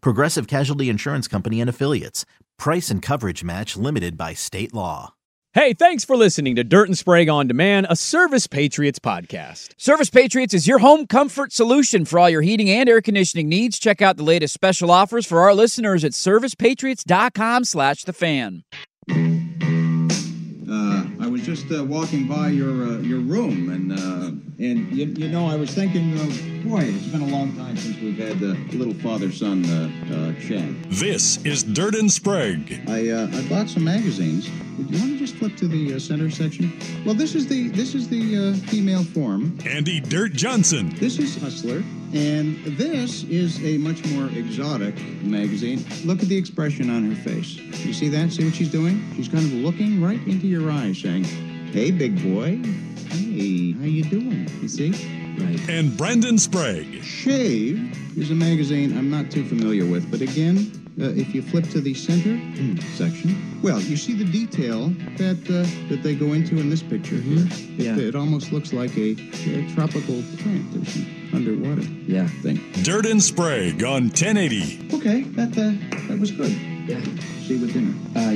Progressive Casualty Insurance Company and Affiliates. Price and coverage match limited by state law. Hey, thanks for listening to Dirt and Sprague On Demand, a Service Patriots podcast. Service Patriots is your home comfort solution for all your heating and air conditioning needs. Check out the latest special offers for our listeners at servicepatriots.com/thefan. I was just walking by your room, and you know, I was thinking, boy, it's been a long time since we've had a little father-son chat. This is Dirt and Sprague. I bought some magazines. Do you want to just flip to the center section? Well, this is the female form. Andy Dirt Johnson. This is Hustler, and this is a much more exotic magazine. Look at the expression on her face. You see that? See what she's doing? She's kind of looking right into your eyes, saying, "Hey, big boy. Hey, how you doing?" You see? Right. And Brandon Sprague. Shave is a magazine I'm not too familiar with, but again, if you flip to the center section, well, you see the detail that they go into in this picture here. Yeah. It almost looks like a tropical plant or something underwater thing. Dirt and Sprague on 1080. Okay, that was good. Yeah. See you at dinner. I'll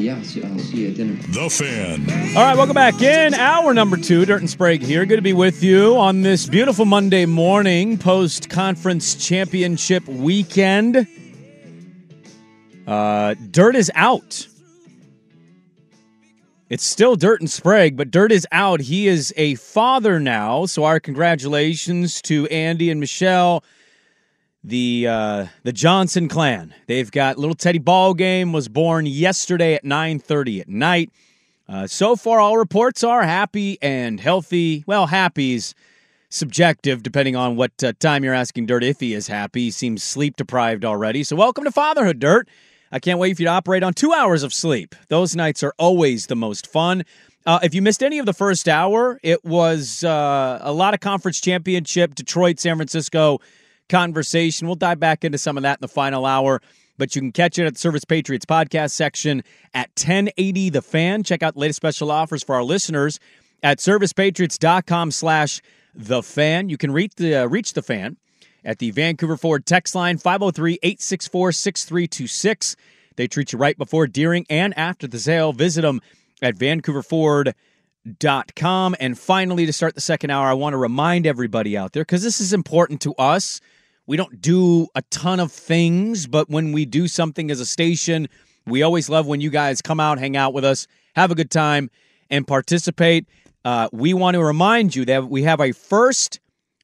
see you at dinner. The Fan. All right, welcome back in. Hour number two, Dirt and Sprague here. Good to be with you on this beautiful Monday morning, post-conference championship weekend. Dirt is out. It's still Dirt and Sprague, but Dirt is out. He is a father now, so our congratulations to Andy and Michelle, the Johnson clan. They've got little Teddy Ballgame was born yesterday at 9:30 at night. So far, all reports are happy and healthy. Well, happy's subjective, depending on what time you're asking Dirt if he is happy. He seems sleep deprived already. So welcome to fatherhood, Dirt. I can't wait for you to operate on 2 hours of sleep. Those nights are always the most fun. If you missed any of the first hour, it was a lot of conference championship, Detroit, San Francisco conversation. We'll dive back into some of that in the final hour, but you can catch it at the Service Patriots podcast section at 1080 The Fan. Check out the latest special offers for our listeners at servicepatriots.com/The Fan. You can reach The Fan at the Vancouver Ford text line, 503-864-6326. They treat you right before, during, and after the sale. Visit them at vancouverford.com. And finally, to start the second hour, I want to remind everybody out there, because this is important to us. We don't do a ton of things, but when we do something as a station, we always love when you guys come out, hang out with us, have a good time, and participate. We want to remind you that we have a first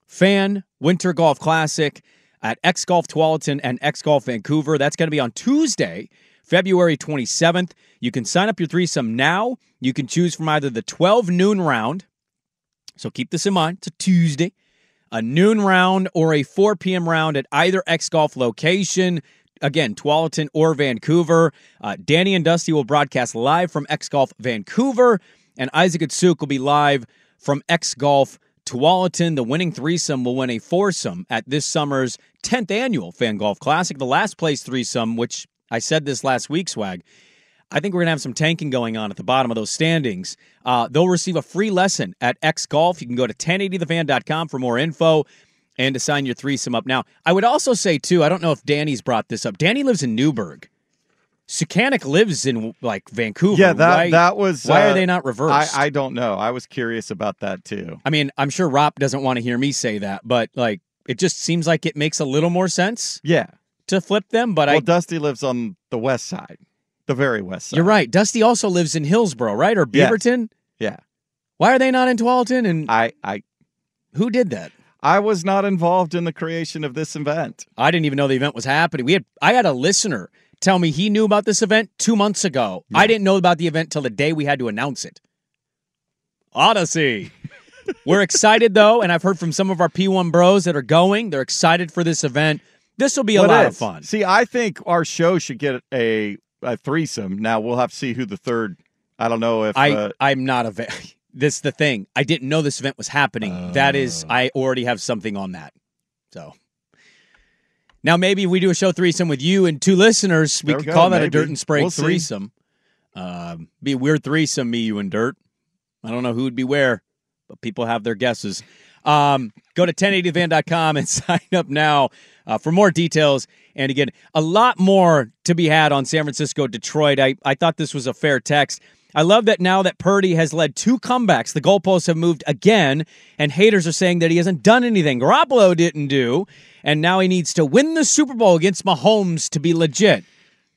Fan Winter Golf Classic at X-Golf Tualatin and X-Golf Vancouver. That's going to be on Tuesday, February 27th. You can sign up your threesome now. You can choose from either the 12 noon round, so keep this in mind, it's a Tuesday, a noon round or a 4 p.m. round at either X-Golf location, again, Tualatin or Vancouver. Danny and Dusty will broadcast live from X-Golf Vancouver, and Isaac Atsuk will be live from X-Golf Tualatin. The winning threesome will win a foursome at this summer's 10th annual Fan Golf Classic. The last place threesome, which I said this last week, Swag, I think we're going to have some tanking going on at the bottom of those standings. They'll receive a free lesson at X-Golf. You can go to 1080thefan.com for more info and to sign your threesome up now. I would also say, too, I don't know if Danny's brought this up. Danny lives in Newburgh. Sukanic lives in, like, Vancouver. Yeah, that was... Why are they not reversed? I don't know. I was curious about that, too. I mean, I'm sure Rop doesn't want to hear me say that, but, like, it just seems like it makes a little more sense. Yeah. To flip them, but Dusty lives on the west side. The very west side. You're right. Dusty also lives in Hillsboro, right? Or Beaverton? Yes. Yeah. Why are they not in Tualatin? And who did that? I was not involved in the creation of this event. I didn't even know the event was happening. I had a listener tell me he knew about this event 2 months ago. Yeah. I didn't know about the event till the day we had to announce it. Odyssey. We're excited, though, and I've heard from some of our P1 bros that are going. They're excited for this event. This will be a lot of fun. See, I think our show should get a threesome. Now, we'll have to see who the third. I don't know if... I'm not available. This is the thing. I didn't know this event was happening. I already have something on that. So now maybe if we do a show threesome with you and two listeners, we could call that maybe a Dirt and Sprague threesome. Be a weird threesome, me, you, and Dirt. I don't know who would be where, but people have their guesses. Go to 1080thevan.com and sign up now for more details. And again, a lot more to be had on San Francisco, Detroit. I thought this was a fair text. I love that now that Purdy has led two comebacks, the goalposts have moved again, and haters are saying that he hasn't done anything. Garoppolo didn't do, and now he needs to win the Super Bowl against Mahomes to be legit.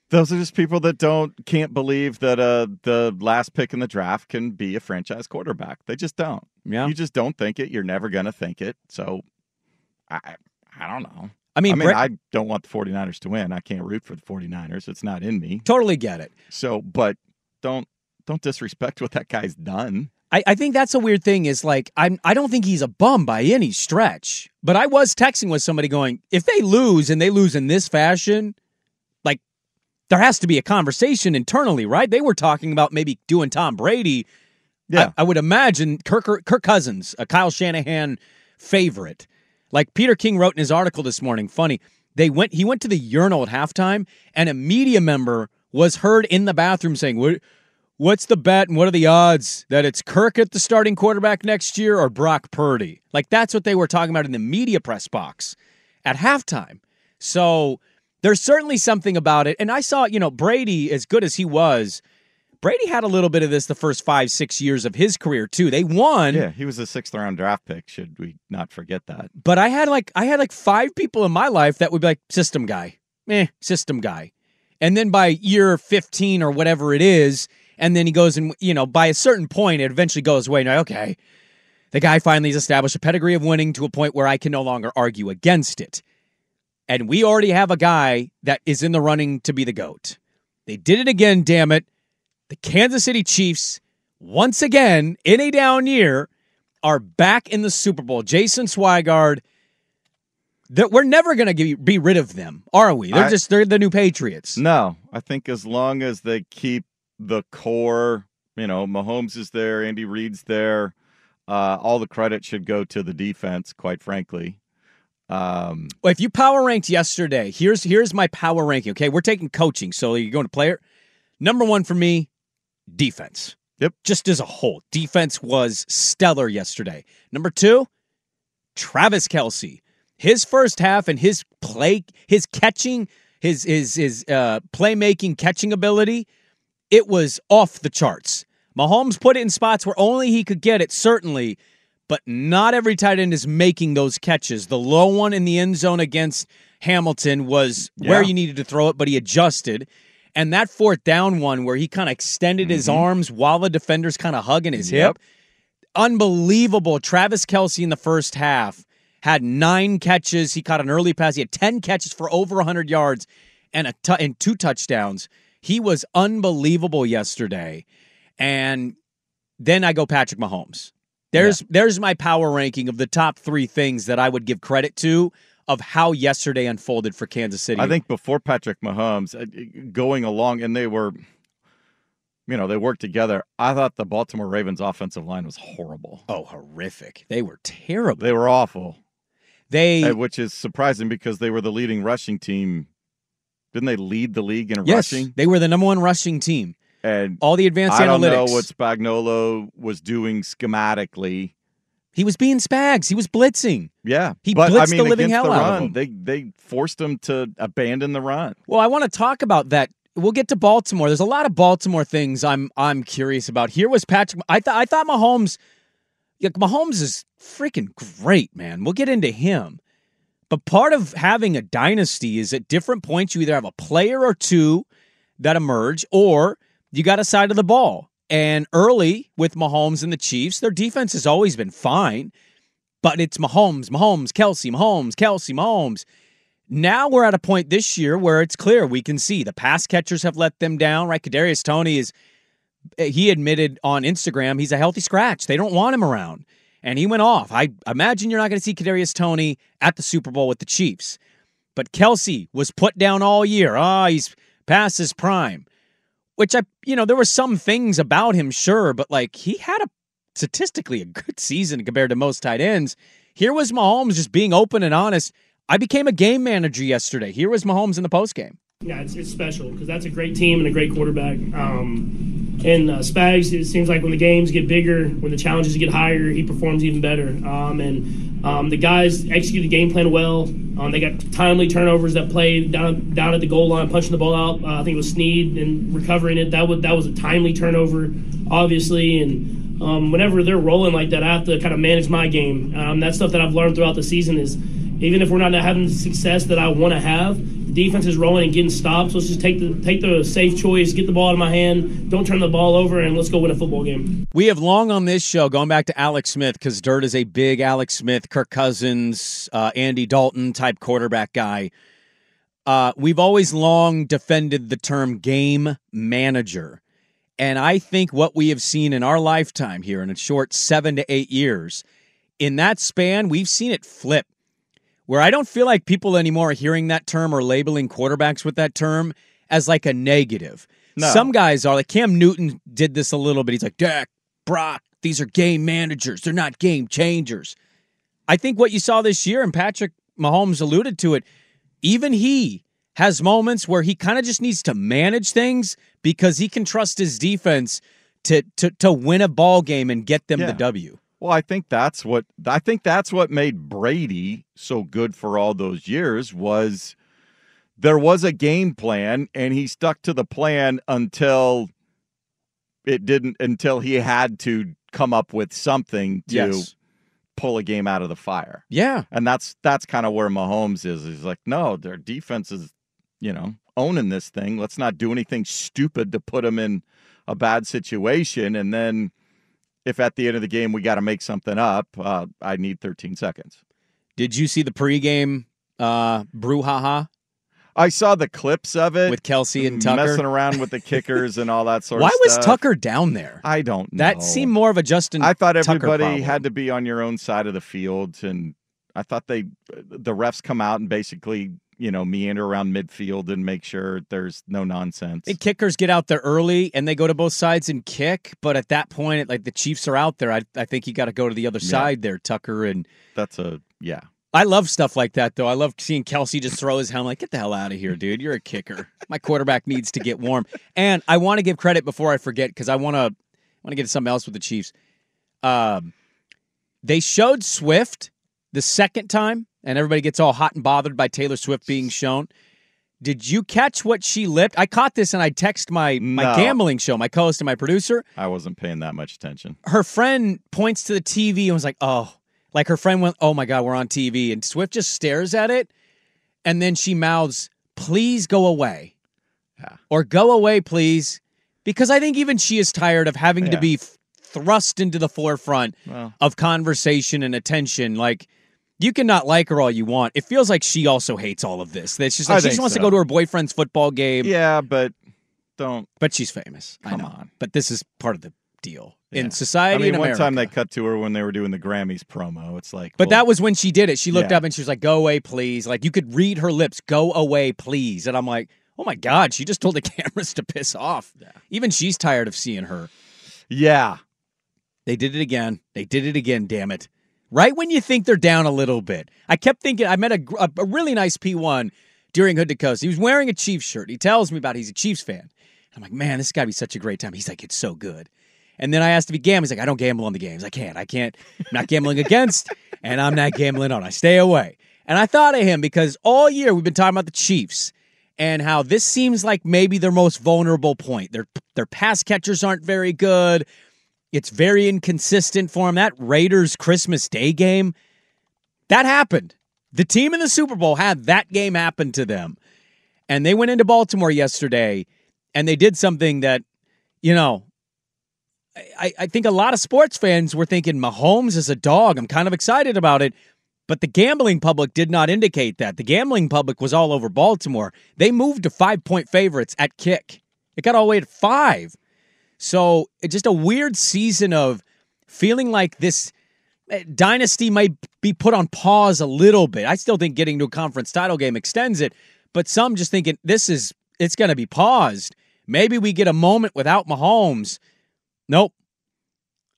Those are just people that can't believe that the last pick in the draft can be a franchise quarterback. They just don't. Yeah. You just don't think it. You're never going to think it. So, I don't know. I mean, I don't want the 49ers to win. I can't root for the 49ers. It's not in me. Totally get it. So, but Don't disrespect what that guy's done. I think that's a weird thing is like, I don't think he's a bum by any stretch, but I was texting with somebody going, if they lose and they lose in this fashion, like there has to be a conversation internally, right? They were talking about maybe doing Tom Brady. Yeah. I would imagine Kirk Cousins, a Kyle Shanahan favorite. Like Peter King wrote in his article this morning, funny, he went to the urinal at halftime and a media member was heard in the bathroom saying, What's the bet and what are the odds that it's Kirk at the starting quarterback next year or Brock Purdy? Like, that's what they were talking about in the media press box at halftime. So there's certainly something about it. And I saw, Brady, as good as he was, Brady had a little bit of this the first 5-6 years of his career, too. They won. Yeah, he was a 6th-round draft pick. Should we not forget that? But I had five people in my life that would be like, system guy. System guy. And then by year 15 or whatever it is, and then he goes and, by a certain point, it eventually goes away. And okay, the guy finally has established a pedigree of winning to a point where I can no longer argue against it. And we already have a guy that is in the running to be the GOAT. They did it again, damn it. The Kansas City Chiefs, once again, in a down year, are back in the Super Bowl. Jason Swigard, we're never going to be rid of them, are we? They're the new Patriots. No, I think as long as they keep the core, Mahomes is there, Andy Reid's there. All the credit should go to the defense, quite frankly. If you power ranked yesterday, here's my power ranking, okay? We're taking coaching, so you're going to player. Number one for me, defense. Yep. Just as a whole, defense was stellar yesterday. Number two, Travis Kelce. His first half and his play, his catching, his playmaking catching ability, it was off the charts. Mahomes put it in spots where only he could get it, certainly, but not every tight end is making those catches. The low one in the end zone against Hamilton was where you needed to throw it, but he adjusted. And that 4th down one where he kind of extended his arms while the defender's kind of hugging his hip. Unbelievable. Travis Kelce in the first half had 9 catches. He caught an early pass. He had 10 catches for over 100 yards and and 2 touchdowns. He was unbelievable yesterday. And then I go Patrick Mahomes. There's my power ranking of the top 3 things that I would give credit to of how yesterday unfolded for Kansas City. I think before Patrick Mahomes, going along, and they were, they worked together. I thought the Baltimore Ravens offensive line was horrible. Oh, horrific. They were terrible. They were awful. Which is surprising because they were the leading rushing team. Didn't they lead the league in rushing? Yes, they were the number 1 rushing team. And all the advanced analytics. I don't know what Spagnuolo was doing schematically. He was being Spags. He was blitzing. Yeah. He blitzed the living hell out of them. They forced him to abandon the run. Well, I want to talk about that. We'll get to Baltimore. There's a lot of Baltimore things I'm curious about. Here was Patrick. I thought Mahomes. Mahomes is freaking great, man. We'll get into him. But part of having a dynasty is at different points you either have a player or two that emerge, or you got a side of the ball. And early with Mahomes and the Chiefs, their defense has always been fine, but it's Mahomes, Kelce. Now we're at a point this year where it's clear we can see the pass catchers have let them down, right? Kadarius Toney he admitted on Instagram he's a healthy scratch. They don't want him around. And he went off. I imagine you're not going to see Kadarius Toney at the Super Bowl with the Chiefs. But Kelce was put down all year. He's past his prime. Which, there were some things about him, sure, but he had statistically a good season compared to most tight ends. Here was Mahomes just being open and honest. I became a game manager yesterday. Here was Mahomes in the postgame. Yeah, it's special because that's a great team and a great quarterback. And Spags, it seems like when the games get bigger, when the challenges get higher, he performs even better. The guys execute the game plan well. They got timely turnovers that played down at the goal line, punching the ball out. I think it was Sneed and recovering it. That was a timely turnover, obviously. And whenever they're rolling like that, I have to kind of manage my game. That's stuff that I've learned throughout the season is even if we're not having the success that I want to have, the defense is rolling and getting stopped. So let's just take the safe choice, get the ball out of my hand, don't turn the ball over, and let's go win a football game. We have long on this show going back to Alex Smith because Dirt is a big Alex Smith, Kirk Cousins, Andy Dalton type quarterback guy. We've always long defended the term game manager. And I think what we have seen in our lifetime here in a short 7 to 8 years, in that span, we've seen it flip. Where I don't feel like people anymore are hearing that term or labeling quarterbacks with that term as a negative. No. Some guys are Cam Newton did this a little bit. He's Dak, Brock, these are game managers. They're not game changers. I think what you saw this year, and Patrick Mahomes alluded to it, even he has moments where he kind of just needs to manage things because he can trust his defense to win a ball game and get them the W. Well, I think that's what made Brady so good for all those years was there was a game plan and he stuck to the plan until he had to come up with something to pull a game out of the fire. Yeah. And that's kind of where Mahomes is. He's no, their defense is, owning this thing. Let's not do anything stupid to put them in a bad situation. And then if at the end of the game we got to make something up, I need 13 seconds. Did you see the pregame brouhaha? I saw the clips of it. With Kelce and Tucker. Messing around with the kickers and all that sort of stuff. Why was Tucker down there? I don't know. That seemed more of a Justin Tucker problem. I thought everybody had to be on your own side of the field, and I thought the refs come out and basically meander around midfield and make sure there's no nonsense. The kickers get out there early and they go to both sides and kick, but at that point, the Chiefs are out there. I think you got to go to the other side there, Tucker. And that's I love stuff like that, though. I love seeing Kelce just throw his helmet. Get the hell out of here, dude. You're a kicker. My quarterback needs to get warm. And I want to give credit before I forget because I want to get to something else with the Chiefs. They showed Swift the second time. And everybody gets all hot and bothered by Taylor Swift being shown. Did you catch what she lipped? I caught this and I text my gambling show, my co-host and my producer. I wasn't paying that much attention. Her friend points to the TV and was like, oh. Her friend went, oh my God, we're on TV. And Swift just stares at it. And then she mouths, please go away. Yeah. Or go away, please. Because I think even she is tired of having to be thrust into the forefront of conversation and attention. You cannot like her all you want. It feels like she also hates all of this. It's just she just wants to go to her boyfriend's football game. Yeah, but don't. But she's famous. Come on. But this is part of the deal in society. In America. One time they cut to her when they were doing the Grammys promo. But that was when she did it. She looked up and she was like, "Go away, please." You could read her lips, "Go away, please." And I'm like, "Oh my God!" She just told the cameras to piss off. Yeah. Even she's tired of seeing her. Yeah. They did it again. Damn it. Right when you think they're down a little bit. I kept thinking, I met a really nice P1 during Hood to Coast. He was wearing a Chiefs shirt. He tells me about it. He's a Chiefs fan. I'm like, man, this has got to be such a great time. He's like, it's so good. And then I asked if he gambles. He's like, I don't gamble on the games. I can't. I'm not gambling against, and I'm not gambling on. I stay away. And I thought of him because all year we've been talking about the Chiefs and how this seems like maybe their most vulnerable point. Their pass catchers aren't very good. It's very inconsistent for him. That Raiders Christmas Day game, that happened. The team in the Super Bowl had that game happen to them. And they went into Baltimore yesterday And they did something that, you know, I think a lot of sports fans were thinking Mahomes is a dog. I'm kind of excited about it. But the gambling public did not indicate that. The gambling public was all over Baltimore. They moved to 5-point favorites at kick. It got all the way to 5. So it's just a weird season of feeling like this dynasty might be put on pause a little bit. I still think getting to a conference title game extends it, but some just thinking it's going to be paused. Maybe we get a moment without Mahomes. Nope.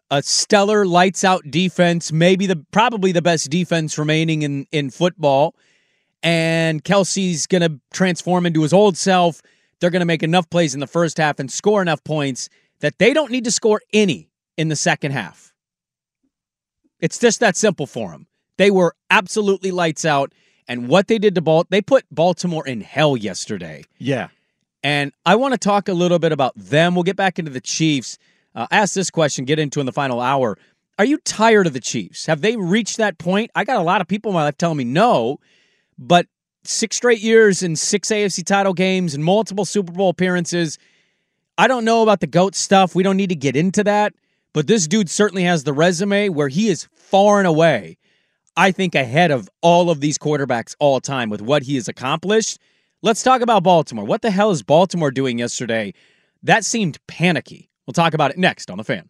A stellar lights-out defense, probably the best defense remaining in football, and Kelce's going to transform into his old self. They're going to make enough plays in the first half and score enough points that they don't need to score any in the second half. It's just that simple for them. They were absolutely lights out, and what they did to they put Baltimore in hell yesterday. Yeah. And I want to talk a little bit about them. We'll get back into the Chiefs. Ask this question, get into in the final hour. Are you tired of the Chiefs? Have they reached that point? I got a lot of people in my life telling me no, but 6 straight years and 6 AFC title games and multiple Super Bowl appearances. I don't know about the GOAT stuff. We don't need to get into that. But this dude certainly has the resume where he is far and away, I think, ahead of all of these quarterbacks all time with what he has accomplished. Let's talk about Baltimore. What the hell is Baltimore doing yesterday? That seemed panicky. We'll talk about it next on The Fan.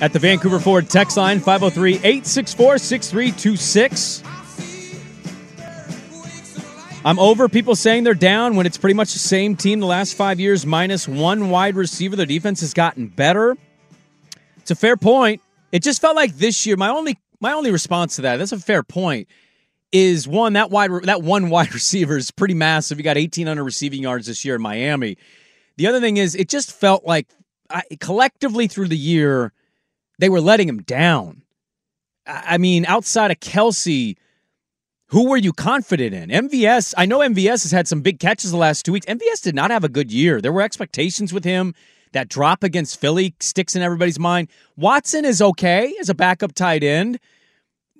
At the Vancouver Ford text line, 503-864-6326. I'm over people saying they're down when it's pretty much the same team the last 5 years minus one wide receiver. Their defense has gotten better. It's a fair point. It just felt like this year, my only response to that, that's a fair point, is one, that one wide receiver is pretty massive. He got 1,800 receiving yards this year in Miami. The other thing is it just felt like collectively through the year, they were letting him down. I mean, outside of Kelce, who were you confident in? MVS, I know MVS has had some big catches the last 2 weeks. MVS did not have a good year. There were expectations with him. That drop against Philly sticks in everybody's mind. Watson is okay as a backup tight end.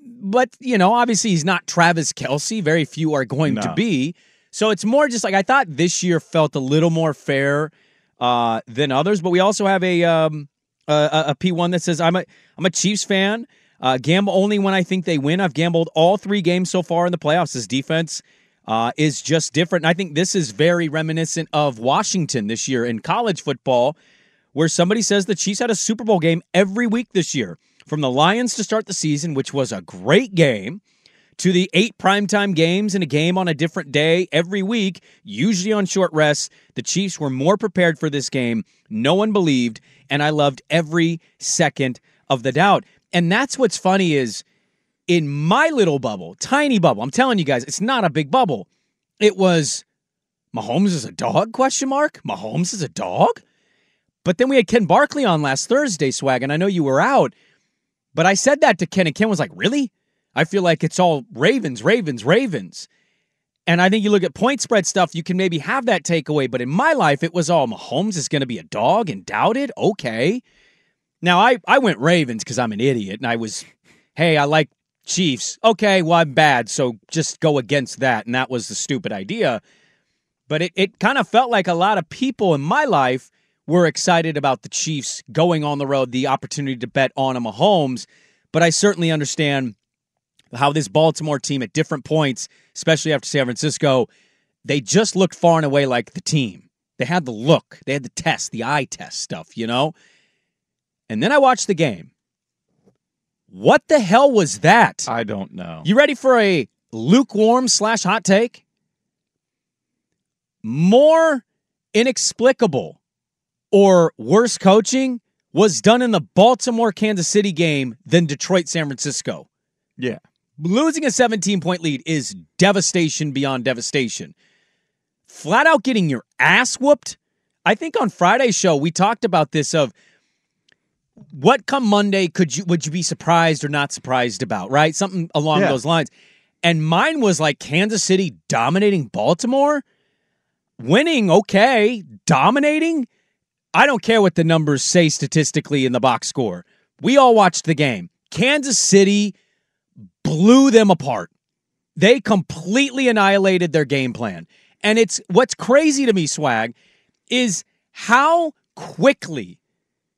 But, you know, obviously he's not Travis Kelce. Very few are going to be. So it's more just like I thought this year felt a little more fair than others. But we also have a P1 that says, I'm a Chiefs fan. Gamble only when I think they win. I've gambled all 3 games so far in the playoffs. This defense is just different. And I think this is very reminiscent of Washington this year in college football, where somebody says the Chiefs had a Super Bowl game every week this year. From the Lions to start the season, which was a great game, to the 8 primetime games and a game on a different day every week, usually on short rests. The Chiefs were more prepared for this game. No one believed, and I loved every second of the doubt. And that's what's funny is in my little bubble, tiny bubble, I'm telling you guys, it's not a big bubble. It was, Mahomes is a dog, question mark? Mahomes is a dog? But then we had Ken Barkley on last Thursday, Swag, and I know you were out, but I said that to Ken, and Ken was like, really? I feel like it's all Ravens, Ravens, Ravens. And I think you look at point spread stuff, you can maybe have that takeaway. But in my life, it was all Mahomes is going to be a dog and doubted. Okay. Now, I went Ravens because I'm an idiot, and I was, hey, I like Chiefs. Okay, well, I'm bad, so just go against that, and that was the stupid idea. But it kind of felt like a lot of people in my life were excited about the Chiefs going on the road, the opportunity to bet on a Mahomes, but I certainly understand how this Baltimore team at different points, especially after San Francisco, they just looked far and away like the team. They had the look. They had the test, the eye test stuff, you know? And then I watched the game. What the hell was that? I don't know. You ready for a lukewarm/hot take? More inexplicable or worse coaching was done in the Baltimore-Kansas City game than Detroit-San Francisco. Yeah. Losing a 17-point lead is devastation beyond devastation. Flat out getting your ass whooped. I think on Friday's show we talked about this of what come Monday would you be surprised or not surprised about, right? Something along those lines. And mine was like Kansas City dominating Baltimore. Winning, okay. Dominating? I don't care what the numbers say statistically in the box score. We all watched the game. Kansas City blew them apart. They completely annihilated their game plan. And it's what's crazy to me, Swag, is how quickly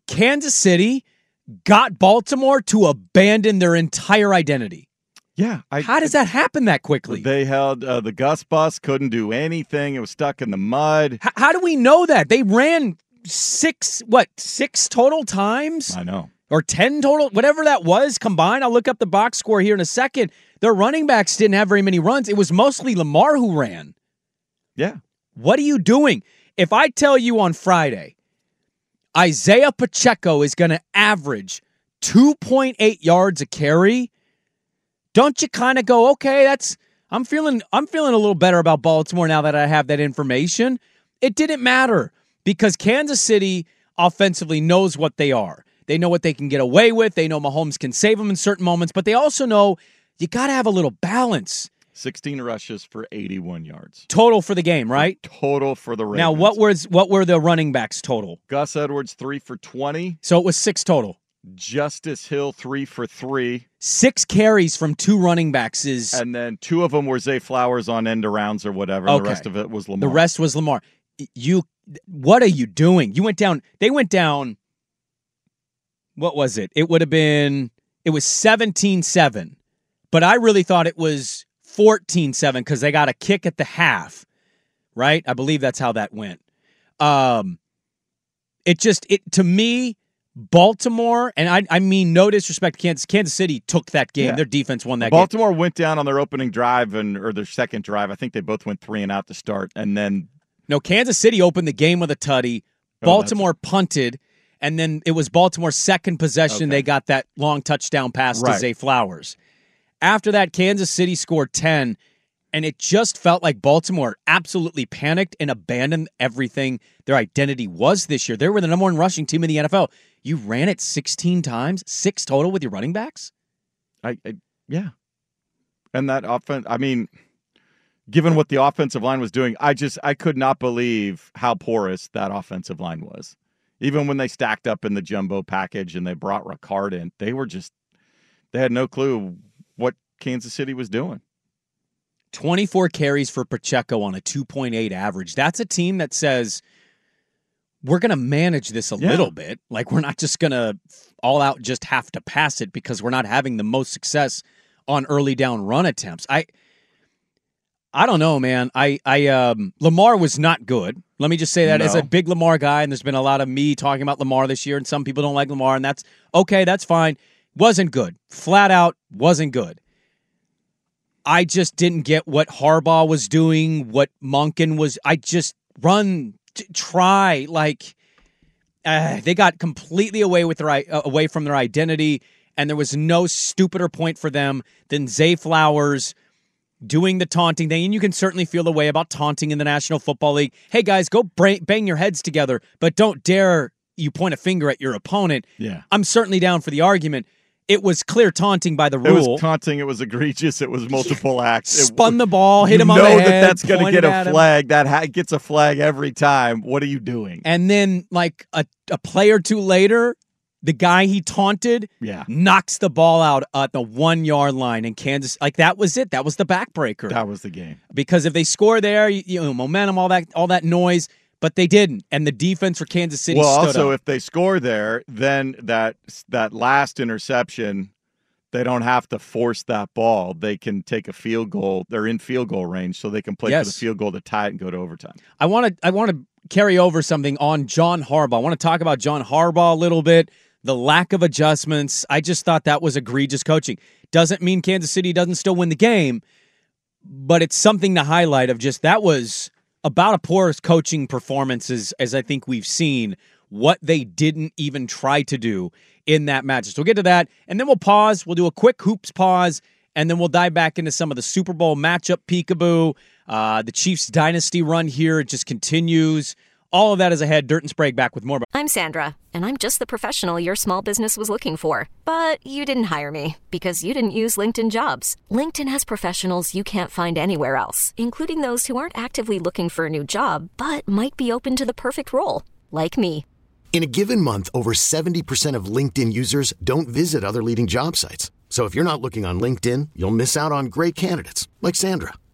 Kansas City got Baltimore to abandon their entire identity. Yeah. How does that happen that quickly? They held the Gus bus, couldn't do anything. It was stuck in the mud. How do we know that? They ran six total times? I know. Or 10 total, whatever that was combined. I'll look up the box score here in a second. Their running backs didn't have very many runs. It was mostly Lamar who ran. Yeah. What are you doing? If I tell you on Friday, Isaiah Pacheco is going to average 2.8 yards a carry, don't you kind of go, okay, I'm feeling a little better about Baltimore now that I have that information? It didn't matter because Kansas City offensively knows what they are. They know what they can get away with. They know Mahomes can save them in certain moments, but they also know you got to have a little balance. 16 rushes for 81 yards. Total for the game, right? Total for the Ravens. Now, what were the running backs total? Gus Edwards, 3 for 20. So it was 6 total. Justice Hill, 3 for 3. 6 carries from 2 running backs is... And then 2 of them were Zay Flowers on end arounds or whatever. Okay. The rest of it was Lamar. The rest was Lamar. What are you doing? They went down... What was it? It was 17-7, but I really thought it was 14-7 because they got a kick at the half, right? I believe that's how that went. To me, Baltimore, and I mean no disrespect to Kansas City took that game. Yeah. Their defense won that game. Baltimore went down on their opening drive or their second drive. I think they both went 3 and out to start, and then... No, Kansas City opened the game with a tutty. Baltimore punted. And then it was Baltimore's second possession. Okay. They got that long touchdown pass to Zay Flowers. After that, Kansas City scored 10, and it just felt like Baltimore absolutely panicked and abandoned everything their identity was this year. They were the number one rushing team in the NFL. You ran it 16 times, 6 total with your running backs? Yeah. And that offense, I mean... Given what the offensive line was doing, I could not believe how porous that offensive line was. Even when they stacked up in the jumbo package and they brought Ricard in, they had no clue what Kansas City was doing. 24 carries for Pacheco on a 2.8 average. That's a team that says, we're going to manage this a little bit. Like, we're not just going to all out just have to pass it because we're not having the most success on early down run attempts. I don't know, man. Lamar was not good. Let me just say that as a big Lamar guy, and there's been a lot of me talking about Lamar this year, and some people don't like Lamar, and that's okay, that's fine. Wasn't good. Flat out, wasn't good. I just didn't get what Harbaugh was doing, what Monken was. I just try. They got completely away from their identity, and there was no stupider point for them than Zay Flowers doing the taunting thing, and you can certainly feel the way about taunting in the National Football League. Hey, guys, go bang your heads together, but don't dare you point a finger at your opponent. Yeah. I'm certainly down for the argument. It was clear taunting by the rule. It was taunting. It was egregious. It was multiple acts. Spun the ball, hit him on the head. You know that's going to get a flag. That gets a flag every time. What are you doing? And then, a play or two later, the guy he taunted knocks the ball out at the 1 yard line in Kansas. Like, that was it. That was the backbreaker. That was the game. Because if they score there, you know, momentum, all that noise. But they didn't, and the defense for Kansas City stood up. Well, also, if they score there, then that last interception, they don't have to force that ball. They can take a field goal. They're in field goal range, so they can play for the field goal to tie it and go to overtime. I want to carry over something on John Harbaugh. I want to talk about John Harbaugh a little bit, the lack of adjustments. I just thought that was egregious coaching. Doesn't mean Kansas City doesn't still win the game, but it's something to highlight of just that was – about a poor coaching performance as I think we've seen, what they didn't even try to do in that match. So we'll get to that, and then we'll pause. We'll do a quick hoops pause, and then we'll dive back into some of the Super Bowl matchup peekaboo. The Chiefs' dynasty run here, it just continues. All of that is ahead. Dirt and Sprague back with more. I'm Sandra, and I'm just the professional your small business was looking for. But you didn't hire me because you didn't use LinkedIn Jobs. LinkedIn has professionals you can't find anywhere else, including those who aren't actively looking for a new job, but might be open to the perfect role, like me. In a given month, over 70% of LinkedIn users don't visit other leading job sites. So if you're not looking on LinkedIn, you'll miss out on great candidates like Sandra.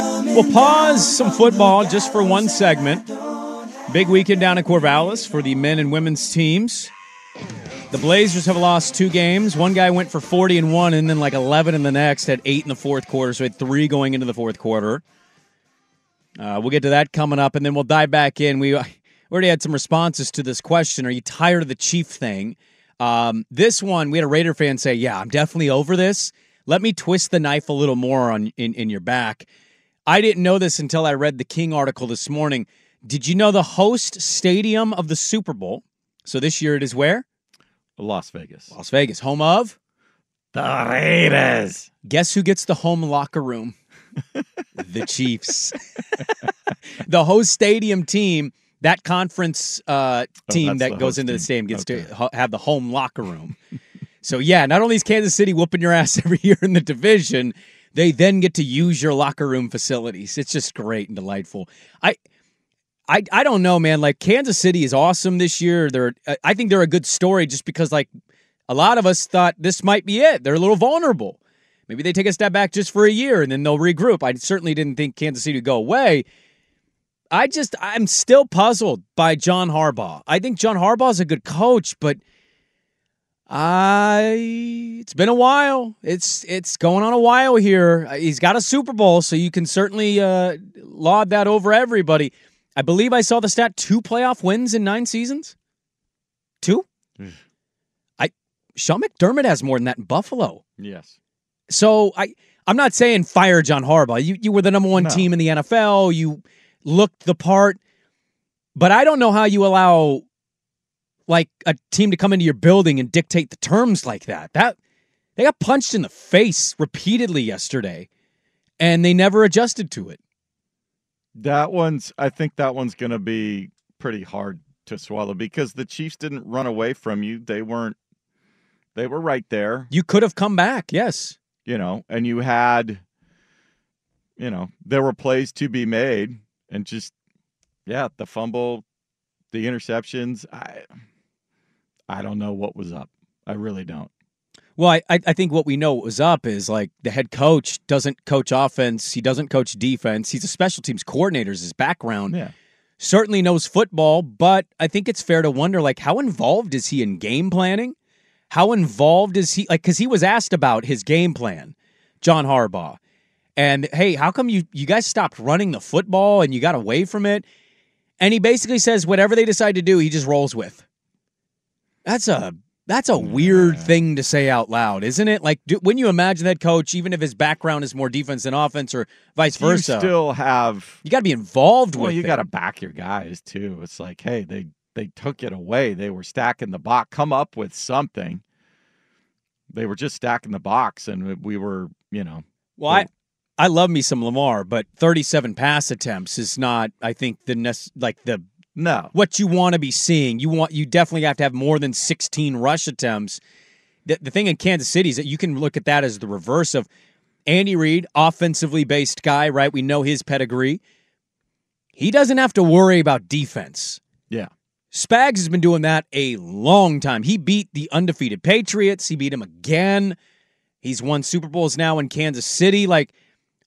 We'll pause some football just for one segment. Big weekend down in Corvallis for the men and women's teams. The Blazers have lost two games. One guy went for 40 in one, and then like 11 in the next, had 8 in the fourth quarter, so had 3 going into the fourth quarter. We'll get to that coming up, and then we'll dive back in. We already had some responses to this question. Are you tired of the Chief thing? This one, we had a Raider fan say, yeah, I'm definitely over this. Let me twist the knife a little more in your back. I didn't know this until I read the King article this morning. Did you know the host stadium of the Super Bowl? So this year it is where? Las Vegas. Las Vegas, home of? The Raiders. Guess who gets the home locker room? The Chiefs. The host stadium team, that conference team that goes into the stadium gets to have the home locker room. So yeah, not only is Kansas City whooping your ass every year in the division, they then get to use your locker room facilities. It's just great and delightful. I don't know, man. Like, Kansas City is awesome this year. I think they're a good story just because, like, a lot of us thought this might be it. They're a little vulnerable. Maybe they take a step back just for a year and then they'll regroup. I certainly didn't think Kansas City would go away. I'm still puzzled by John Harbaugh. I think John Harbaugh is a good coach, but it's been a while. It's going on a while here. He's got a Super Bowl, so you can certainly laud that over everybody. I believe I saw the stat: 2 playoff wins in 9 seasons. 2. Sean McDermott has more than that in Buffalo. Yes. So I'm not saying fire John Harbaugh. You were the number one team in the NFL. You looked the part, but I don't know how you allow, like, a team to come into your building and dictate the terms like that. They got punched in the face repeatedly yesterday, and they never adjusted to it. I think that one's going to be pretty hard to swallow because the Chiefs didn't run away from you. They were right there. You could have come back, yes. And you had, there were plays to be made, and just, the fumble, the interceptions. I don't know what was up. I really don't. Well, I think what we know was up is like the head coach doesn't coach offense. He doesn't coach defense. He's a special teams coordinator is his background. Yeah. Certainly knows football, but I think it's fair to wonder, like, how involved is he in game planning? How involved is he? Like, because he was asked about his game plan, John Harbaugh. And, hey, how come you guys stopped running the football and you got away from it? And he basically says whatever they decide to do, he just rolls with. That's a weird thing to say out loud, isn't it? Like, when you imagine that coach, even if his background is more defense than offense or vice versa, you still have... You got to be involved with it. Well, you got to back your guys, too. It's like, hey, they took it away. They were stacking the box. Come up with something. They were just stacking the box, and we were, you know... Well, I love me some Lamar, but 37 pass attempts is not, I think, No. What you want to be seeing. You definitely have to have more than 16 rush attempts. The thing in Kansas City is that you can look at that as the reverse of Andy Reid, offensively based guy, right? We know his pedigree. He doesn't have to worry about defense. Yeah. Spags has been doing that a long time. He beat the undefeated Patriots. He beat him again. He's won Super Bowls now in Kansas City. Like,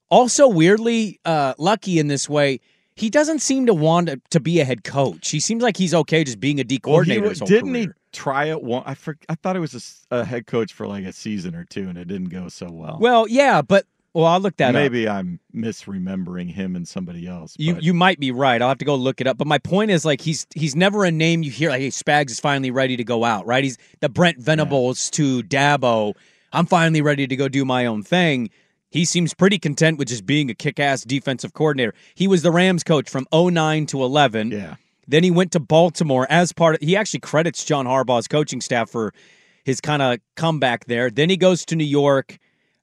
also weirdly lucky in this way. He doesn't seem to want to be a head coach. He seems like he's okay just being a D coordinator. Well, didn't he try it once? I thought he was a head coach for like a season or two, and it didn't go so well. Well, yeah, but I'll look that up. Maybe I'm misremembering him and somebody else. You might be right. I'll have to go look it up. But my point is, like, he's never a name you hear like, hey, Spags is finally ready to go out, right? He's the Brent Venables to Dabo. I'm finally ready to go do my own thing. He seems pretty content with just being a kick-ass defensive coordinator. He was the Rams coach from 2009 to 2011. Yeah. Then he went to Baltimore as part of... He actually credits John Harbaugh's coaching staff for his kind of comeback there. Then he goes to New York.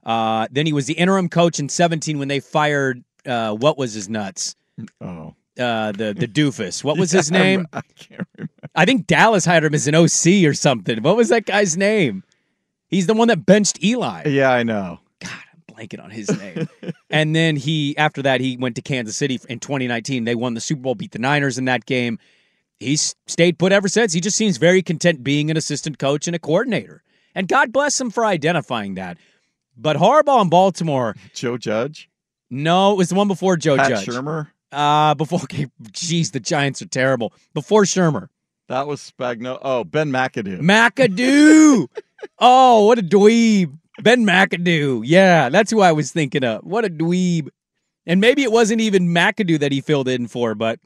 Then he was the interim coach in 2017 when they fired... what was his nuts? Oh. The doofus. What was his name? I can't remember. I think Dallas hired him as an OC or something. What was that guy's name? He's the one that benched Eli. Yeah, I know. Blanket on his name. And then after that he went to Kansas City in 2019. They won the Super Bowl, beat the Niners in that game. He's stayed put ever since. He just seems very content being an assistant coach and a coordinator. And God bless him for identifying that. But Harbaugh in Baltimore. Joe Judge? No, it was the one before Joe Judge. Pat Shurmur? The Giants are terrible. Before Shurmur. That was Spagnuolo. Oh, Ben McAdoo. McAdoo! Oh, what a dweeb. Ben McAdoo, yeah, that's who I was thinking of. What a dweeb. And maybe it wasn't even McAdoo that he filled in for, but...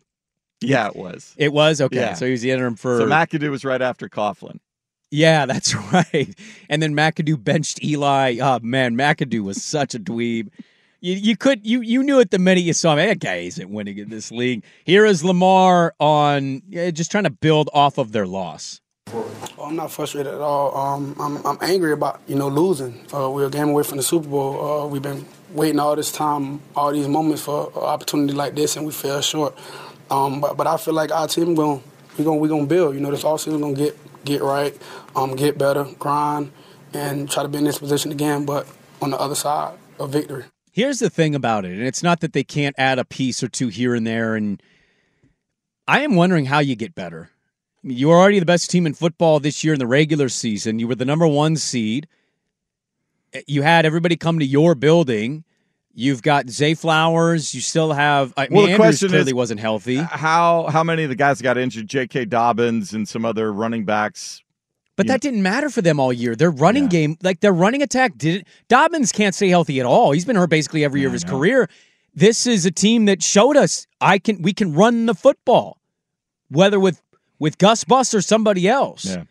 Yeah, it was. It was? Okay, yeah. So he was the interim for... So McAdoo was right after Coughlin. Yeah, that's right. And then McAdoo benched Eli. Oh, man, McAdoo was such a dweeb. You knew it the minute you saw him. That guy isn't winning in this league. Here is Lamar on... just trying to build off of their loss. I'm not frustrated at all. I'm angry about, losing. We're a game away from the Super Bowl. We've been waiting all this time, all these moments for an opportunity like this, and we fell short. But I feel like our team, we're gonna build. This offseason we're gonna get right, get better, grind, and try to be in this position again, but on the other side of victory. Here's the thing about it, and it's not that they can't add a piece or two here and there, and I am wondering how you get better. You were already the best team in football this year in the regular season. You were the number one seed. You had everybody come to your building. You've got Zay Flowers. You still have... the question clearly is, wasn't healthy. How many of the guys got injured? J.K. Dobbins and some other running backs. But that didn't matter for them all year. Their running game, like their running attack didn't... Dobbins can't stay healthy at all. He's been hurt basically every year of his career. This is a team that showed us we can run the football. Whether with Gus Bus or somebody else. Yeah.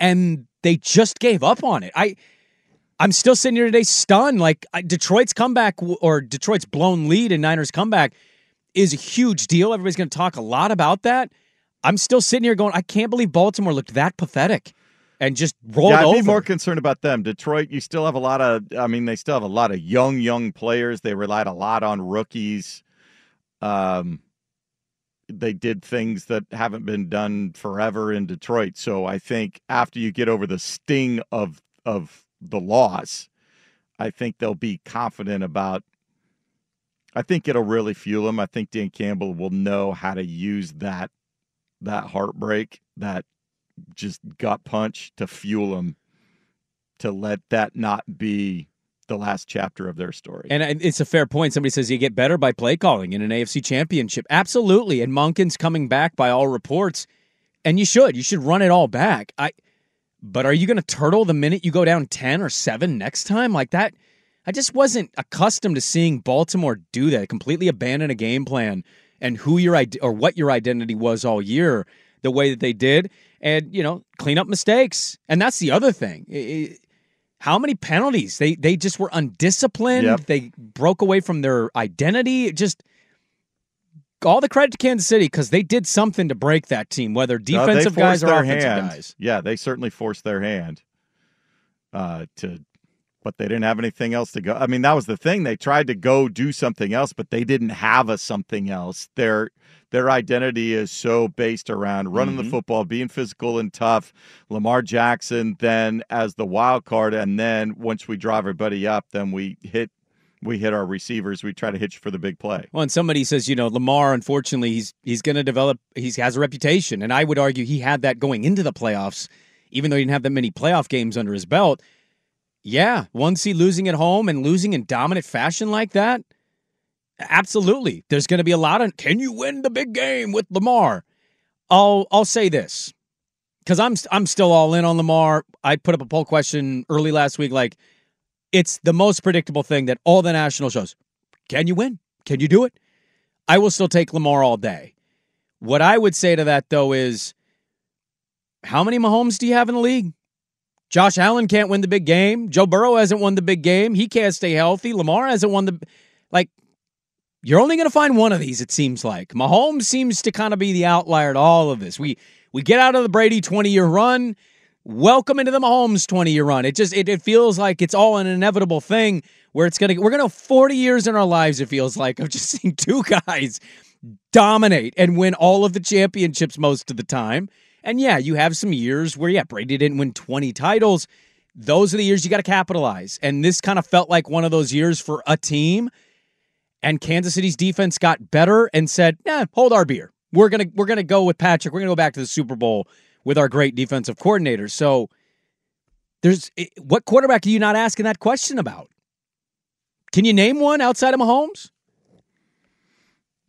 And they just gave up on it. I'm still sitting here today stunned. Like, Detroit's comeback or Detroit's blown lead in Niners comeback is a huge deal. Everybody's going to talk a lot about that. I'm still sitting here going, I can't believe Baltimore looked that pathetic and just rolled over. I'd be more concerned about them. Detroit, you still have a lot of, they still have a lot of young players. They relied a lot on rookies. They did things that haven't been done forever in Detroit. So I think after you get over the sting of the loss, I think they'll be confident about, I think it'll really fuel them. I think Dan Campbell will know how to use that heartbreak, that just gut punch to fuel them to let that not be the last chapter of their story. And it's a fair point. Somebody says you get better by play calling in an AFC championship. Absolutely. And Monken's coming back by all reports. And you should run it all back. But are you going to turtle the minute you go down 10 or 7 next time? Like that, I just wasn't accustomed to seeing Baltimore do that, completely abandon a game plan and who your or what your identity was all year the way that they did, and, you know, clean up mistakes. And that's the other thing. How many penalties? They just were undisciplined. Yep. They broke away from their identity. Just all the credit to Kansas City because they did something to break that team, whether defensive guys or offensive guys. Yeah, they certainly forced their hand but they didn't have anything else to go. I mean, that was the thing. They tried to go do something else, but they didn't have a something else. Their identity is so based around running the football, being physical and tough. Lamar Jackson then as the wild card, and then once we draw everybody up, then we hit our receivers. We try to hitch for the big play. Well, and somebody says, you know, Lamar, unfortunately, he's going to develop. He has a reputation, and I would argue he had that going into the playoffs, even though he didn't have that many playoff games under his belt. Yeah, once he losing at home and losing in dominant fashion like that. Absolutely. There's going to be a lot of, can you win the big game with Lamar? I'll say this, because I'm still all in on Lamar. I put up a poll question early last week, like, it's the most predictable thing that all the national shows. Can you win? Can you do it? I will still take Lamar all day. What I would say to that, though, is how many Mahomes do you have in the league? Josh Allen can't win the big game. Joe Burrow hasn't won the big game. He can't stay healthy. Lamar hasn't won the... Like, you're only going to find one of these, it seems like. Mahomes seems to kind of be the outlier to all of this. We get out of the Brady 20-year run. Welcome into the Mahomes 20-year run. It just it feels like it's all an inevitable thing where we're going to have 40 years in our lives, it feels like, of just seeing two guys dominate and win all of the championships most of the time. And yeah, you have some years where, Brady didn't win 20 titles. Those are the years you got to capitalize. And this kind of felt like one of those years for a team. And Kansas City's defense got better and said, hold our beer. We're going to go with Patrick. We're going to go back to the Super Bowl with our great defensive coordinator. So what quarterback are you not asking that question about? Can you name one outside of Mahomes?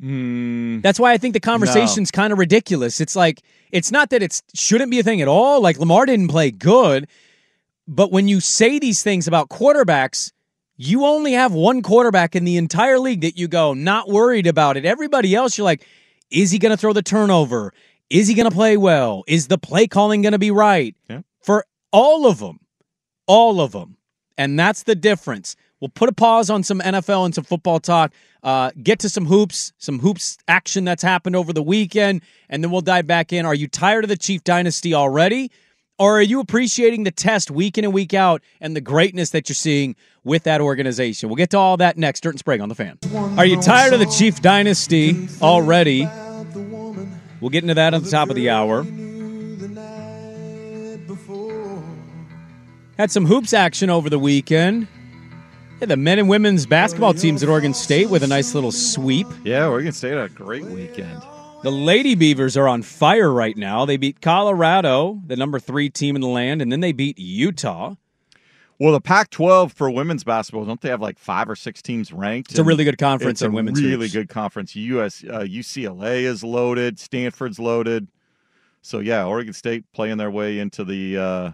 That's why I think the conversation's kind of ridiculous. It's like, it's not that it shouldn't be a thing at all. Like, Lamar didn't play good. But when you say these things about quarterbacks, you only have one quarterback in the entire league that you go, not worried about it. Everybody else, you're like, is he going to throw the turnover? Is he going to play well? Is the play calling going to be right? Yeah. For all of them. And that's the difference. We'll put a pause on some NFL and some football talk, get to some hoops action that's happened over the weekend, and then we'll dive back in. Are you tired of the Chief dynasty already? Or are you appreciating the test week in and week out and the greatness that you're seeing with that organization? We'll get to all that next. Dirt and Sprague on the Fan. Are you tired of the Chief dynasty already? We'll get into that at the top of the hour. Had some hoops action over the weekend. Yeah, the men and women's basketball teams at Oregon State with a nice little sweep. Yeah, Oregon State had a great weekend. The Lady Beavers are on fire right now. They beat Colorado, the number 3 team in the land, and then they beat Utah. Well, the Pac-12 for women's basketball, don't they have like 5 or 6 teams ranked? It's a really good conference in women's. It's a really good conference. UCLA is loaded. Stanford's loaded. So yeah, Oregon State playing their way into the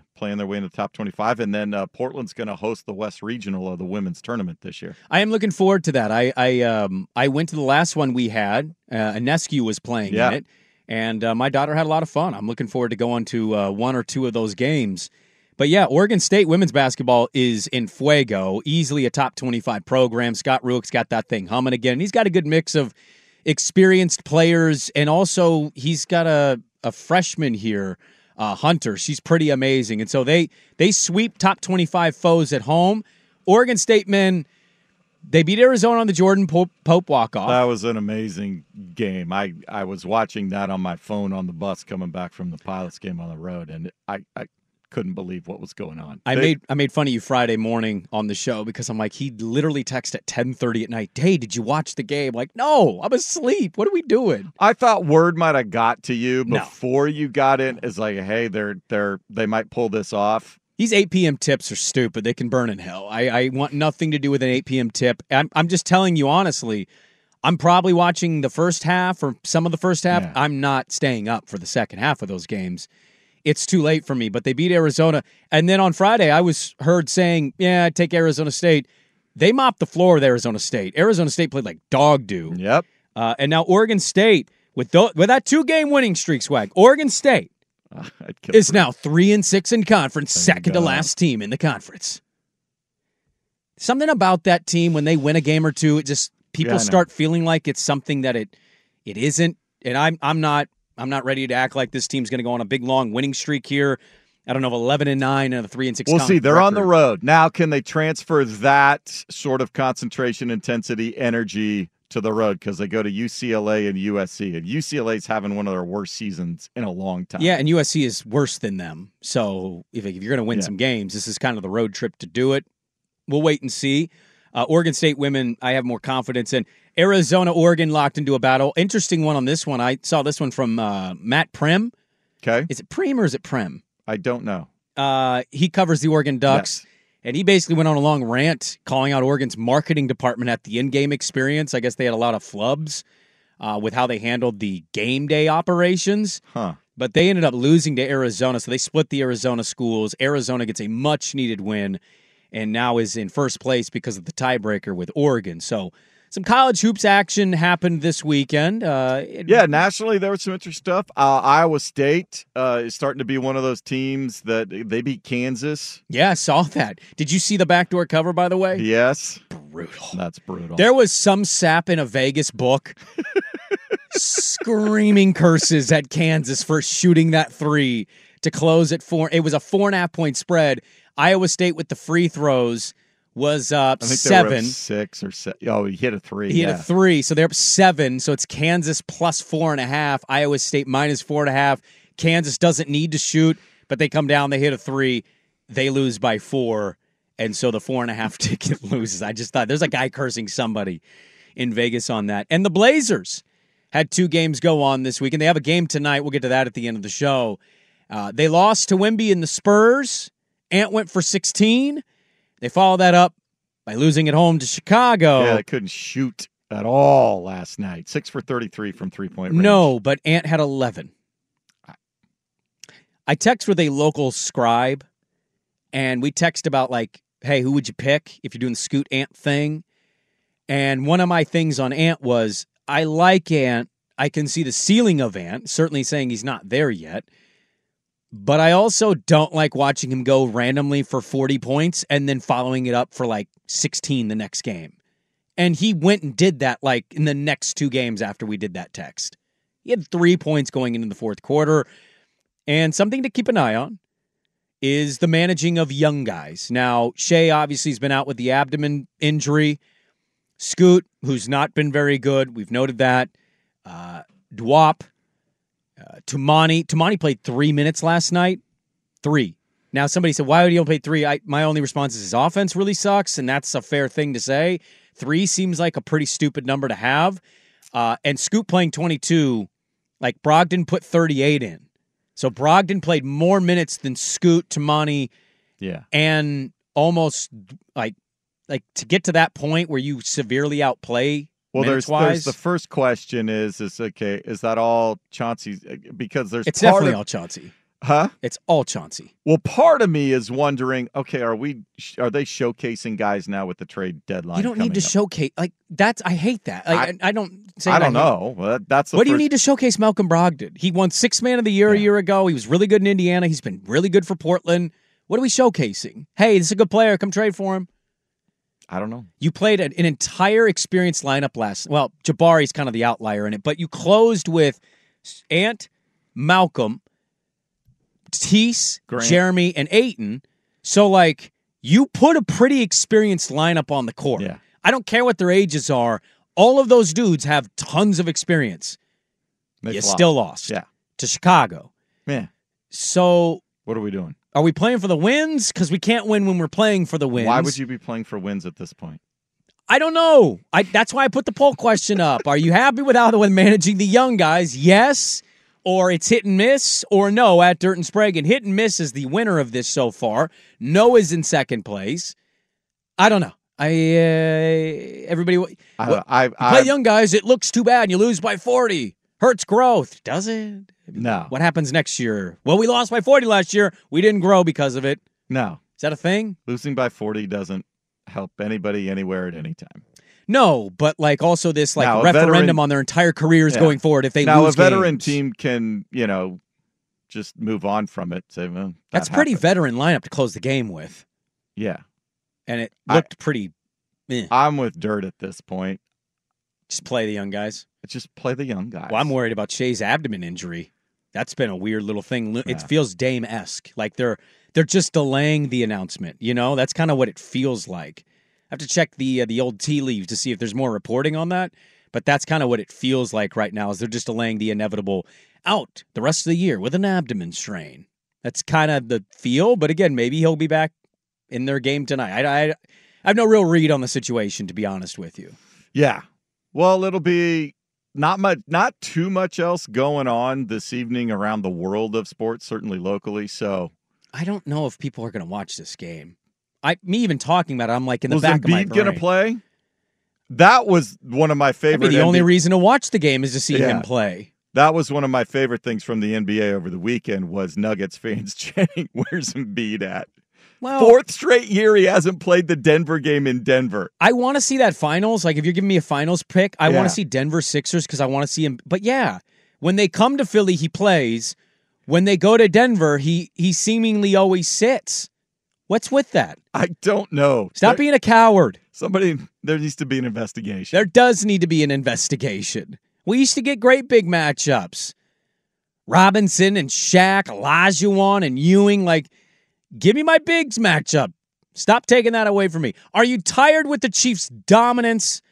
top 25, and then Portland's going to host the West Regional of the women's tournament this year. I am looking forward to that. I went to the last one we had. Inescu was playing in it, and my daughter had a lot of fun. I'm looking forward to going to 1 or 2 of those games. But yeah, Oregon State women's basketball is in fuego, easily a top 25 program. Scott Ruick's got that thing humming again. And he's got a good mix of experienced players, and also he's got a freshman here, Hunter. She's pretty amazing. And so they sweep top 25 foes at home. Oregon State men, they beat Arizona on the Jordan Pope walk-off. That was an amazing game. I was watching that on my phone on the bus coming back from the Pilots game on the road, and I couldn't believe what was going on. I made fun of you Friday morning on the show because I'm like, he literally texted at 10:30 at night, hey, did you watch the game? Like, no, I'm asleep. What are we doing? I thought word might have got to you before you got in. It's like, hey, they might pull this off. These 8 p.m. tips are stupid. They can burn in hell. I want nothing to do with an 8 p.m. tip. I'm just telling you honestly, I'm probably watching the first half or some of the first half. Yeah. I'm not staying up for the second half of those games. It's too late for me, but they beat Arizona. And then on Friday, I was heard saying, yeah, take Arizona State. They mopped the floor with Arizona State. Arizona State played like dog do. Yep. And now Oregon State, with that two-game winning streak, Swag, Oregon State is now 3-6 in conference, second to last team in the conference. Something about that team, when they win a game or two, it just people start feeling like it's something that it isn't. And I'm not ready to act like this team's going to go on a big, long winning streak here. I don't know, 11-9 and a 3-6. We'll see. They're record on the road. Now, can they transfer that sort of concentration, intensity, energy to the road? Because they go to UCLA and USC. And UCLA's having one of their worst seasons in a long time. Yeah, and USC is worse than them. So if you're going to win some games, this is kind of the road trip to do it. We'll wait and see. Oregon State women, I have more confidence in. Arizona, Oregon locked into a battle. Interesting one on this one. I saw this one from Matt Prim. Okay. Is it Prim or is it Prim? I don't know. He covers the Oregon Ducks, and he basically went on a long rant calling out Oregon's marketing department at the in-game experience. I guess they had a lot of flubs with how they handled the game day operations. Huh. But they ended up losing to Arizona, so they split the Arizona schools. Arizona gets a much-needed win and now is in first place because of the tiebreaker with Oregon. So some college hoops action happened this weekend. Nationally there was some interesting stuff. Iowa State is starting to be one of those teams that they beat Kansas. Yeah, I saw that. Did you see the backdoor cover, by the way? Yes. Brutal. That's brutal. There was some sap in a Vegas book screaming curses at Kansas for shooting that three to close at 4. It was a 4.5 point spread. Iowa State with the free throws was up 7. They were up 6 or 7. Oh, he hit a 3. He hit a 3, so they're up 7. So it's Kansas plus 4.5. Iowa State minus 4.5. Kansas doesn't need to shoot, but they come down. They hit a 3. They lose by 4, and so the 4.5 ticket loses. I just thought there's a guy cursing somebody in Vegas on that. And the Blazers had 2 games go on this week, and they have a game tonight. We'll get to that at the end of the show. They lost to Wemby and the Spurs. Ant went for 16. They follow that up by losing at home to Chicago. Yeah, they couldn't shoot at all last night. 6 for 33 from three-point range. No, but Ant had 11. I text with a local scribe, and we text about, like, hey, who would you pick if you're doing the Scoot Ant thing? And one of my things on Ant was, I like Ant. I can see the ceiling of Ant, certainly saying he's not there yet. But I also don't like watching him go randomly for 40 points and then following it up for like 16 the next game. And he went and did that like in the next 2 games after we did that text. He had 3 points going into the fourth quarter. And something to keep an eye on is the managing of young guys. Now, Shea obviously has been out with the abdomen injury. Scoot, who's not been very good. We've noted that. Dwop. Tumani played 3 minutes last night. 3. Now, somebody said, why would he only play 3? My only response is his offense really sucks, and that's a fair thing to say. 3 seems like a pretty stupid number to have. And Scoot playing 22, like Brogdon put 38 in. So Brogdon played more minutes than Scoot, Tumani, and almost like to get to that point where you severely outplay. Well, there's the first question is okay? Is that all Chauncey? Because it's definitely all Chauncey, huh? It's all Chauncey. Well, part of me is wondering, okay, are they showcasing guys now with the trade deadline? You don't need to showcase like that's. I hate that. Like, I don't. Say I don't know. Well, that's what do you need to showcase? Malcolm Brogdon. He won Sixth Man of the Year a year ago. He was really good in Indiana. He's been really good for Portland. What are we showcasing? Hey, this is a good player. Come trade for him. I don't know. You played an entire experienced lineup last. Well, Jabari's kind of the outlier in it, but you closed with Ant, Malcolm, Tease, Grant, Jeremy, and Ayton. So, like, you put a pretty experienced lineup on the court. Yeah. I don't care what their ages are. All of those dudes have tons of experience. Still lost to Chicago. Yeah. So what are we doing? Are we playing for the wins? Because we can't win when we're playing for the wins. Why would you be playing for wins at this point? I don't know. That's why I put the poll question up. Are you happy with how they're managing the young guys? Yes. or it's hit and miss, or no at Dirt and Sprague. And hit and miss is the winner of this so far. No is in second place. I don't know. Everybody, play young guys. It looks too bad. And you lose by 40. Hurts growth. Does it? No. What happens next year? Well, we lost by 40 last year. We didn't grow because of it. No. Is that a thing? Losing by 40 doesn't help anybody anywhere at any time. No, but like also this like now, referendum veteran, on their entire careers going forward if they now lose. Now a veteran team can, you know, just move on from it. Say, well, that's a pretty veteran lineup to close the game with. Yeah. And it looked pretty. I'm with Dirt at this point. Just play the young guys. Just play the young guys. Well, I'm worried about Shea's abdomen injury. That's been a weird little thing. It feels Dame-esque. Like they're just delaying the announcement. You know, that's kind of what it feels like. I have to check the old tea leaves to see if there's more reporting on that. But that's kind of what it feels like right now is they're just delaying the inevitable out the rest of the year with an abdomen strain. That's kind of the feel. But again, maybe he'll be back in their game tonight. I have no real read on the situation, to be honest with you. Yeah. Well, it'll be not too much else going on this evening around the world of sports, certainly locally. So I don't know if people are going to watch this game. Me even talking about it, I'm like in the back of my brain. Was Embiid going to play? That was one of my favorite. The only reason to watch the game is to see him play. That was one of my favorite things from the NBA over the weekend was Nuggets fans chanting, "Where's Embiid at?" Well, fourth straight year he hasn't played the Denver game in Denver. I want to see that finals. Like, if you're giving me a finals pick, I want to see Denver Sixers because I want to see him. But, when they come to Philly, he plays. When they go to Denver, he seemingly always sits. What's with that? I don't know. Stop being a coward. There needs to be an investigation. There does need to be an investigation. We used to get great big matchups. Robinson and Shaq, Olajuwon and Ewing, like, give me my bigs matchup. Stop taking that away from me. Are you tired with the Chiefs' dominance?